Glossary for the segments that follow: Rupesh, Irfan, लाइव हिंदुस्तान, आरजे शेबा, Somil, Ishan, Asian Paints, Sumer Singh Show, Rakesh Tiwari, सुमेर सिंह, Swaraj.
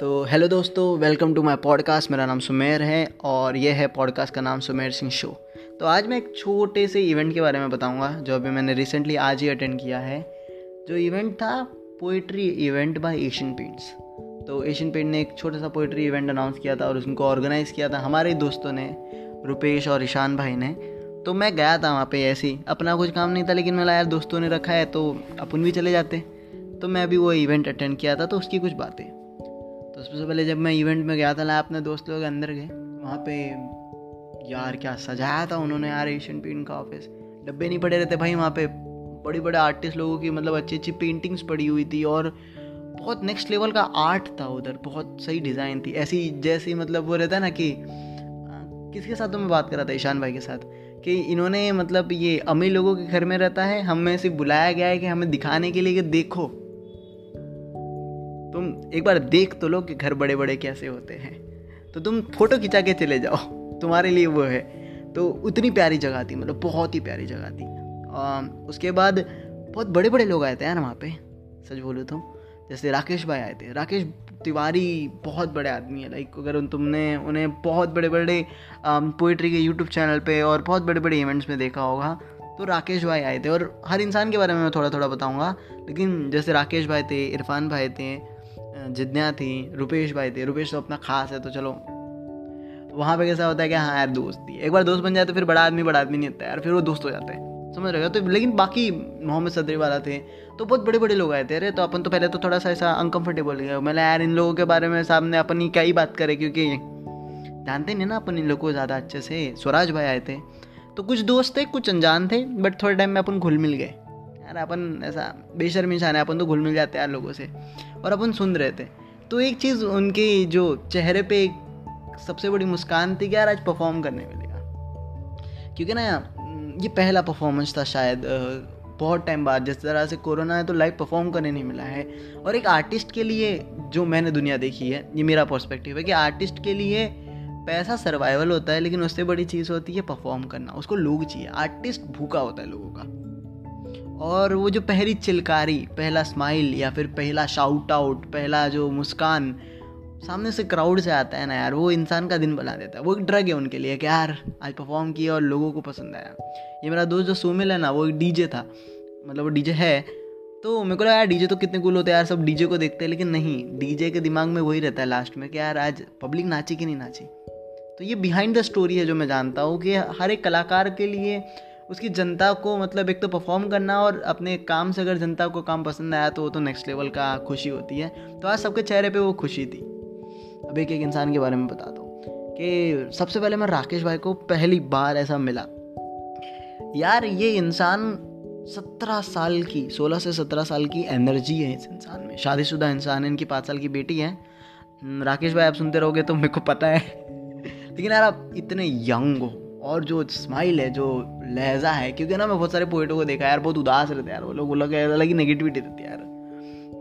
तो हेलो दोस्तों, welcome to my podcast. मेरा नाम सुमेर है और यह है पॉडकास्ट का नाम सुमेर सिंह शो। तो आज मैं एक छोटे से इवेंट के बारे में बताऊंगा जो अभी मैंने रिसेंटली आज ही अटेंड किया है। जो इवेंट था poetry event by Asian Paints. तो एशियन पेंट ने एक छोटा सा पोइट्री इवेंट अनाउंस किया था और उसको ऑर्गेनाइज़ किया था हमारे दोस्तों ने, रुपेश और ईशान भाई ने। तो मैं गया था वहाँ पे, ऐसे ही अपना कुछ काम नहीं था, लेकिन मैं यार दोस्तों ने रखा है तो अपन भी चले जाते। तो मैं अभी वो इवेंट अटेंड किया था, तो उसकी कुछ बातें। तो सबसे पहले जब मैं इवेंट में गया था ना, अपने दोस्त लोग अंदर गए, वहाँ पे यार क्या सजाया था उन्होंने यार एशियन पेंट का ऑफिस। डब्बे नहीं पड़े रहते भाई वहाँ पे, बड़े बड़े आर्टिस्ट लोगों की मतलब अच्छी अच्छी पेंटिंग्स पड़ी हुई थी और बहुत नेक्स्ट लेवल का आर्ट था उधर, बहुत सही डिज़ाइन थी। ऐसी जैसी मतलब वो रहता है ना कि किसके साथ तो मैं बात कर रहा था, ईशान भाई के साथ, कि इन्होंने मतलब ये अमीर लोगों के घर में रहता है, हमें सिर्फ बुलाया गया है कि हमें दिखाने के लिए कि देखो तुम एक बार देख तो लो कि घर बड़े बड़े कैसे होते हैं, तो तुम फोटो खिंचा के चले जाओ, तुम्हारे लिए वो है। तो उतनी प्यारी जगह थी, मतलब बहुत ही प्यारी जगह थी। उसके बाद बहुत बड़े बड़े लोग आए थे यार वहाँ पे, सच बोलूँ तो। जैसे राकेश भाई आए थे, राकेश तिवारी बहुत बड़े आदमी है, लाइक अगर तुमने उन्हें बहुत बड़े बड़े पोइट्री के यूट्यूब चैनल पे और बहुत बड़े बड़े इवेंट्स में देखा होगा। तो राकेश भाई आए थे और हर इंसान के बारे में मैं थोड़ा थोड़ा बताऊंगा, लेकिन जैसे राकेश भाई थे, इरफान भाई थे, जिद्न्या थी, रुपेश भाई थे। रुपेश तो अपना खास है, तो चलो वहाँ पे कैसा होता है कि हाँ यार दोस्ती, एक बार दोस्त बन जाए तो फिर बड़ा आदमी नहीं होता यार, फिर वो दोस्त हो जाता है, समझ रहे हो। तो लेकिन बाकी मोहम्मद सदरी वाला थे, तो बहुत बड़े बड़े लोग आए थे। अरे तो अपन तो पहले तो थोड़ा सा ऐसा अनकंफर्टेबल गया, मतलब यार इन लोगों के बारे में सामने अपन ही क्या ही बात करें, क्योंकि जानते नहीं ना अपन इन लोगों को ज़्यादा अच्छे से। स्वराज भाई आए थे, तो कुछ दोस्त थे, कुछ अनजान थे, बट थोड़े टाइम में अपन घुल मिल गए यार। अपन ऐसा बेशर्म इंसान है, अपन तो घुल मिल जाते हैं यार लोगों से, और अपन सुन रहे थे। तो एक चीज़ उनके जो चेहरे पे एक सबसे बड़ी मुस्कान थी कि यार आज परफॉर्म करने मिलेगा, क्योंकि ना ये पहला परफॉर्मेंस था शायद बहुत टाइम बाद। जिस तरह से कोरोना है तो लाइव परफॉर्म करने नहीं मिला है, और एक आर्टिस्ट के लिए जो मैंने दुनिया देखी है, ये मेरा पर्सपेक्टिव है कि आर्टिस्ट के लिए पैसा सर्वाइवल होता है, लेकिन उससे बड़ी चीज़ होती है परफॉर्म करना, उसको लोग चाहिए। आर्टिस्ट भूखा होता है लोगों का, और वो जो पहली चिलकारी, पहला स्माइल या फिर पहला शाउट आउट, पहला जो मुस्कान सामने से क्राउड से आता है ना यार, वो इंसान का दिन बना देता है। वो एक ड्रग है उनके लिए कि यार आज परफॉर्म किया और लोगों को पसंद आया। ये मेरा दोस्त जो सोमिल है ना, वो एक डीजे था, मतलब वो डीजे है, तो मेरे को लगा यार डीजे तो कितने कूल होते हैं यार, सब डीजे को देखते हैं, लेकिन नहीं, डीजे के दिमाग में वही रहता है लास्ट में कि यार आज पब्लिक नाची कि नहीं नाची। तो ये बिहाइंड द स्टोरी है जो मैं जानता हूँ कि हर एक कलाकार के लिए उसकी जनता को मतलब एक तो परफॉर्म करना, और अपने काम से अगर जनता को काम पसंद आया तो वो तो नेक्स्ट लेवल का खुशी होती है। तो आज सबके चेहरे पर वो खुशी थी। अब एक एक इंसान के बारे में बता दूँ कि सबसे पहले मैं राकेश भाई को पहली बार ऐसा मिला यार, ये इंसान 16 से 17 साल की एनर्जी है इस इंसान में। शादीशुदा इंसान है, इनकी 5 साल की बेटी है। राकेश भाई आप सुनते रहोगे तो मेरे को पता है, लेकिन यार आप इतने यंग हो, और जो स्माइल है, जो लहजा है, क्योंकि ना मैं बहुत सारे पोइटों को देखा यार, बहुत उदास रहते यार वो लोग, अलग ही नेगेटिविटी देते यार।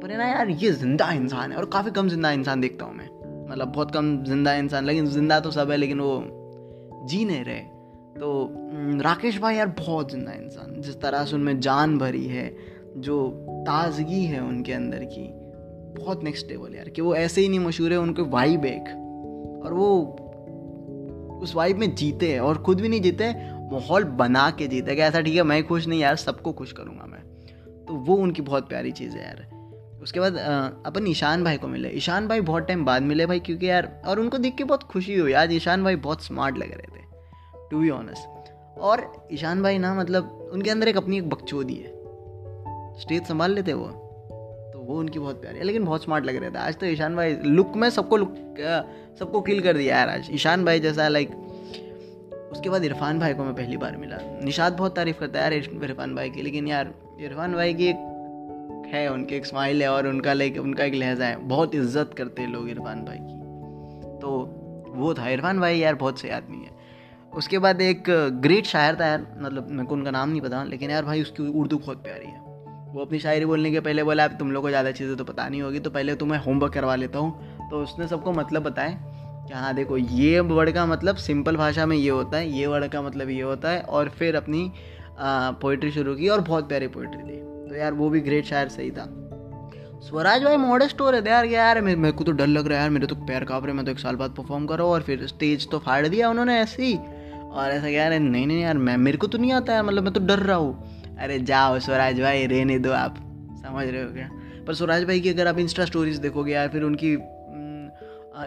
पर ना यार ये जिंदा इंसान है, और काफ़ी कम जिंदा इंसान देखता हूँ मैं, मतलब बहुत कम जिंदा इंसान, लेकिन जिंदा तो सब है लेकिन वो जी नहीं रहे। तो राकेश भाई यार बहुत जिंदा इंसान, जिस तरह से उनमें जान भरी है, जो ताजगी है उनके अंदर की, बहुत नेक्स्ट लेवल यार, कि वो ऐसे ही नहीं मशहूर है, उनके वाइब एक, और वो उस वाइब में जीते हैं, और खुद भी नहीं जीते, माहौल बना के जीते कि ऐसा ठीक है मैं खुश नहीं यार, सबको खुश करूँगा मैं। तो वो उनकी बहुत प्यारी चीज़ है यार। उसके बाद अपन ईशान भाई को मिले। ईशान भाई बहुत टाइम बाद मिले भाई, क्योंकि यार और उनको देख के बहुत खुशी हुई यार, ईशान भाई बहुत स्मार्ट लग रहे थे टू बी ऑनेस्ट। और ईशान भाई ना मतलब उनके अंदर एक अपनी एक बकचोदी है, स्टेज संभाल लेते वो, तो वो उनकी बहुत प्यारी है, लेकिन बहुत स्मार्ट लग रहे थे आज तो ईशान भाई। लुक में सबको किल कर दिया यार आज ईशान भाई जैसा, लाइक। उसके बाद इरफान भाई को मैं पहली बार मिला। निशाद बहुत तारीफ़ करता है यार इरफान भाई की, लेकिन यार इरफान भाई की एक है, उनके एक स्माइल है, और उनका लाइक उनका एक लहजा है, बहुत इज्जत करते हैं लोग इरफान भाई की। तो वो था इरफान भाई यार, बहुत सही आदमी है। उसके बाद एक ग्रेट शायर था यार, मतलब मेरे को उनका नाम नहीं पता, लेकिन यार भाई उसकी उर्दू बहुत प्यारी है। वो अपनी शायरी बोलने के पहले बोला अब तुम लोग को ज़्यादा चीज़ें तो पता नहीं होगी, तो पहले तुम्हें होमवर्क करवा लेता हूँ। तो उसने सबको मतलब बताया कि हाँ देखो ये वर्ड का मतलब सिंपल भाषा में ये होता है, ये वर्ड का मतलब ये होता है, और फिर अपनी पोइट्री शुरू की और बहुत प्यारी पोइट्री थी। तो यार वो भी ग्रेट शायर सही था। स्वराज भाई मॉडेस्ट हो रहे थे यार। यार मेरे को तो डर लग रहा है यार, मेरे तो पैर काँप रहे। मैं तो एक साल बाद परफॉर्म करो और फिर स्टेज तो फाड़ दिया उन्होंने ऐसे ही। और ऐसा कह रहे नहीं नहीं यार मैं, मेरे को तो नहीं आता यार, मतलब मैं तो डर रहा हूँ। अरे जाओ स्वराज भाई, रहने दो, आप समझ रहे हो क्या। पर स्वराज भाई की अगर आप इंस्टा स्टोरीज देखोगे या फिर उनकी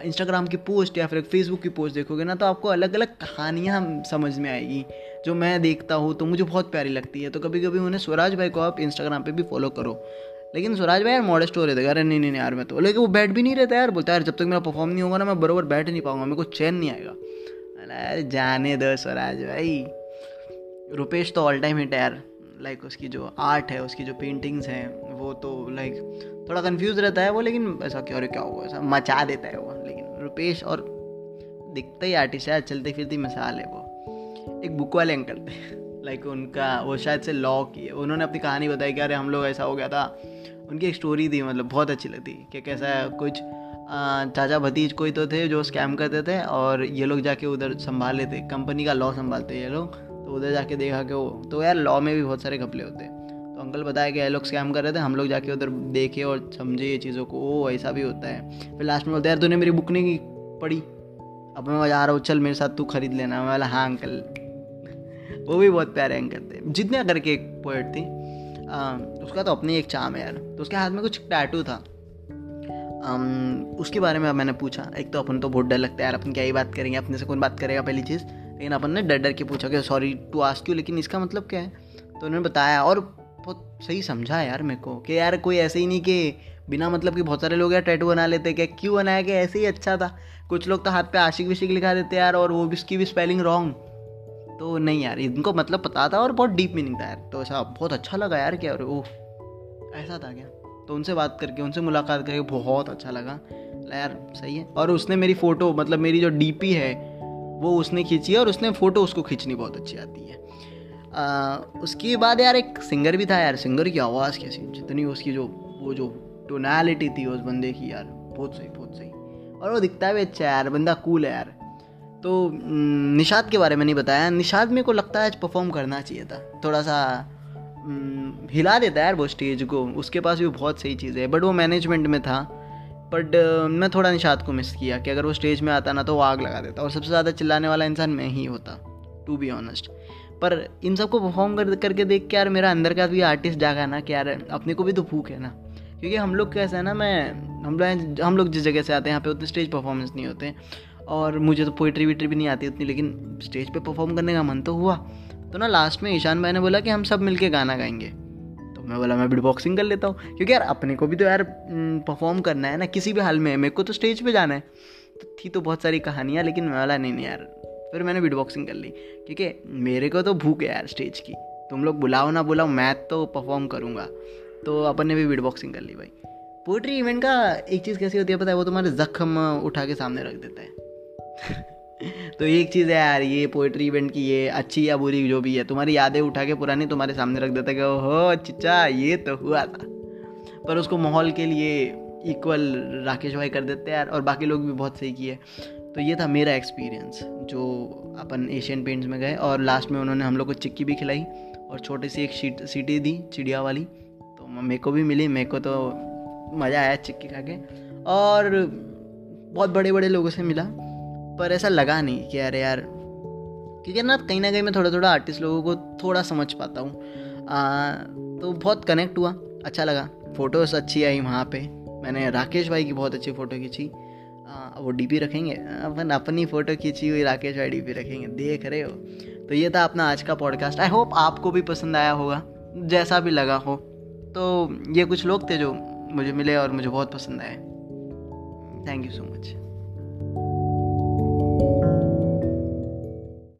इंस्टाग्राम की पोस्ट या फिर फेसबुक की पोस्ट देखोगे ना, तो आपको अलग अलग कहानियाँ समझ में आएगी जो मैं देखता हूँ तो मुझे बहुत प्यारी लगती है। तो कभी कभी उन्हें स्वराज भाई को आप इंस्टाग्राम पे भी फॉलो करो। लेकिन स्वराज भाई यार मॉडेस्ट हो रहे थे यार, नहीं नहीं यार मैं तो, लेकिन वो बैठ भी नहीं रहता यार। बोलता है यार जब तक मेरा परफॉर्म नहीं होगा ना मैं बराबर बैठ नहीं पाऊंगा, मेरे को चैन नहीं आएगा। अरे जाने दो स्वराज भाई। रुपेश तो ऑल टाइम हिट है यार, लाइक उसकी जो आर्ट है, उसकी जो पेंटिंग्स हैं वो तो लाइक थोड़ा कन्फ्यूज़ रहता है वो, लेकिन ऐसा क्या और क्या हुआ ऐसा मचा देता है वो। लेकिन रुपेश और दिखता ही आर्टिस्ट है, चलते फिरती मिसाल है वो। एक बुक वाले अंकल थे लाइक उनका वो शायद से लॉ की, उन्होंने अपनी कहानी बताई कि अरे हम लोग ऐसा हो गया था। उनकी एक स्टोरी थी मतलब बहुत अच्छी लगती कि कैसा कुछ चाचा भतीज कोई तो थे जो स्कैम करते थे और ये लोग जाके उधर संभाल लेते, कंपनी का लॉ संभालते ये लोग। तो उधर जाके देखा कि वो तो यार लॉ में भी बहुत सारे घपले होते हैं। तो अंकल बताया कि ये लोग स्कैम कर रहे थे, हम लोग जाके उधर देखे और समझे ये चीज़ों को, ओ ऐसा भी होता है। फिर लास्ट में बोलते यार तूने मेरी बुक नहीं पढ़ी, अब मैं जा रहा हूँ, चल मेरे साथ तू खरीद लेना। मैं बोला हाँ अंकल। वो भी बहुत प्यारे अंकल थे। जितने करके एक पोएट थी उसका तो अपनी एक चाम है यार। तो उसके हाथ में कुछ टैटू था, उसके बारे में मैंने पूछा। एक तो अपन तो बहुत डर लगता है यार, अपन क्या ही बात करेंगे, अपने से कौन बात करेगा पहली चीज़। लेकिन अपन ने डर डर के पूछा कि सॉरी टू आस्क यू, लेकिन इसका मतलब क्या है। तो उन्होंने बताया और बहुत सही समझा यार मेरे को कि यार कोई ऐसे ही नहीं कि बिना मतलब कि बहुत सारे लोग यार टैटू बना लेते हैं, क्या क्यों बनाया कि ऐसे ही अच्छा था। कुछ लोग तो हाथ पे आशिक विशिक लिखा देते यार, और वो भी उसकी भी स्पेलिंग रॉन्ग। तो नहीं यार इनको मतलब पता था और बहुत डीप मीनिंग था यार। तो ऐसा बहुत अच्छा लगा यार कि वो ऐसा था क्या। तो उनसे बात करके, उनसे मुलाकात करके बहुत अच्छा लगा यार, सही है। और उसने मेरी फ़ोटो मतलब मेरी जो डीपी है वो उसने खींची है, और उसने फ़ोटो उसको खींचनी बहुत अच्छी आती है। उसके बाद यार एक सिंगर भी था यार। सिंगर की आवाज़ कैसी, जितनी उसकी जो वो जो टोनैलिटी थी उस बंदे की यार, बहुत सही बहुत सही। और वो दिखता भी अच्छा है यार, बंदा कूल है यार। तो निशाद के बारे में नहीं बताया। निशाद मेरे को लगता है आज परफॉर्म करना चाहिए था, थोड़ा सा हिला देता है यार वो स्टेज को। उसके पास भी बहुत सही चीज़ है, बट वो मैनेजमेंट में था। बट मैं थोड़ा निशाद को मिस किया कि अगर वो स्टेज में आता ना तो वो आग लगा देता, और सबसे ज़्यादा चिल्लाने वाला इंसान मैं ही होता टू बी ऑनेस्ट। पर इन सबको परफॉर्म करके देख के यार मेरा अंदर का भी आर्टिस्ट जागा ना कि यार अपने को भी तो भूख है ना। क्योंकि हम लोग कैसा है ना, हम लोग जिस जगह से आते हैं यहाँ पे उतने स्टेज परफॉर्मेंस नहीं होते, और मुझे तो पोइट्री वीट्री भी नहीं आती उतनी, लेकिन स्टेज पे परफॉर्म करने का मन तो हुआ। तो ना लास्ट में ईशान भाई ने बोला कि हम सब मिलके गाना गाएंगे। तो मैं बोला मैं बीट बॉक्सिंग कर लेता हूँ, क्योंकि यार अपने को भी तो यार परफॉर्म करना है ना किसी भी हाल में, मेरे को तो स्टेज पे जाना है। तो थी तो बहुत सारी कहानियाँ, लेकिन मैं बोला नहीं नहीं यार, फिर मैंने बीट बॉक्सिंग कर ली। क्योंकि मेरे को तो भूख है यार स्टेज की, तुम लोग बुलाओ ना बुलाओ मैं तो परफॉर्म करूँगा। तो अपन ने भी बीट बॉक्सिंग कर ली भाई। पोएट्री इवेंट का एक चीज़ कैसी होती है पता है, वो तुम्हारे ज़ख्म उठा के सामने रख देता है। तो एक चीज़ है यार ये पोएट्री इवेंट की, ये अच्छी या बुरी जो भी है, तुम्हारी यादें उठा के पुरानी तुम्हारे सामने रख देता है कि ओहो चिचा ये तो हुआ था। पर उसको माहौल के लिए इक्वल राकेश भाई कर देते हैं यार, और बाकी लोग भी बहुत सही किए। तो ये था मेरा एक्सपीरियंस जो अपन एशियन पेंट्स में गए। और लास्ट में उन्होंने हम लोग को चिक्की भी खिलाई और छोटी सी एक सीटी दी चिड़िया वाली, तो मेरे को भी मिली। मेरे को तो मज़ा आया चिक्की खा के, और बहुत बड़े बड़े लोगों से मिला। पर ऐसा लगा नहीं कि अरे यार, क्योंकि ना कहीं मैं थोड़ा थोड़ा आर्टिस्ट लोगों को थोड़ा समझ पाता हूँ। तो बहुत कनेक्ट हुआ, अच्छा लगा। फ़ोटोज़ अच्छी आई वहाँ पे। मैंने राकेश भाई की बहुत अच्छी फ़ोटो खींची, वो डीपी रखेंगे अपन, अपनी फ़ोटो खींची हुई राकेश भाई डीपी रखेंगे, देख रहे हो। तो ये था अपना आज का पॉडकास्ट। आई होप आपको भी पसंद आया होगा, जैसा भी लगा हो। तो ये कुछ लोग थे जो मुझे मिले और मुझे बहुत पसंद आए। Thank you so much.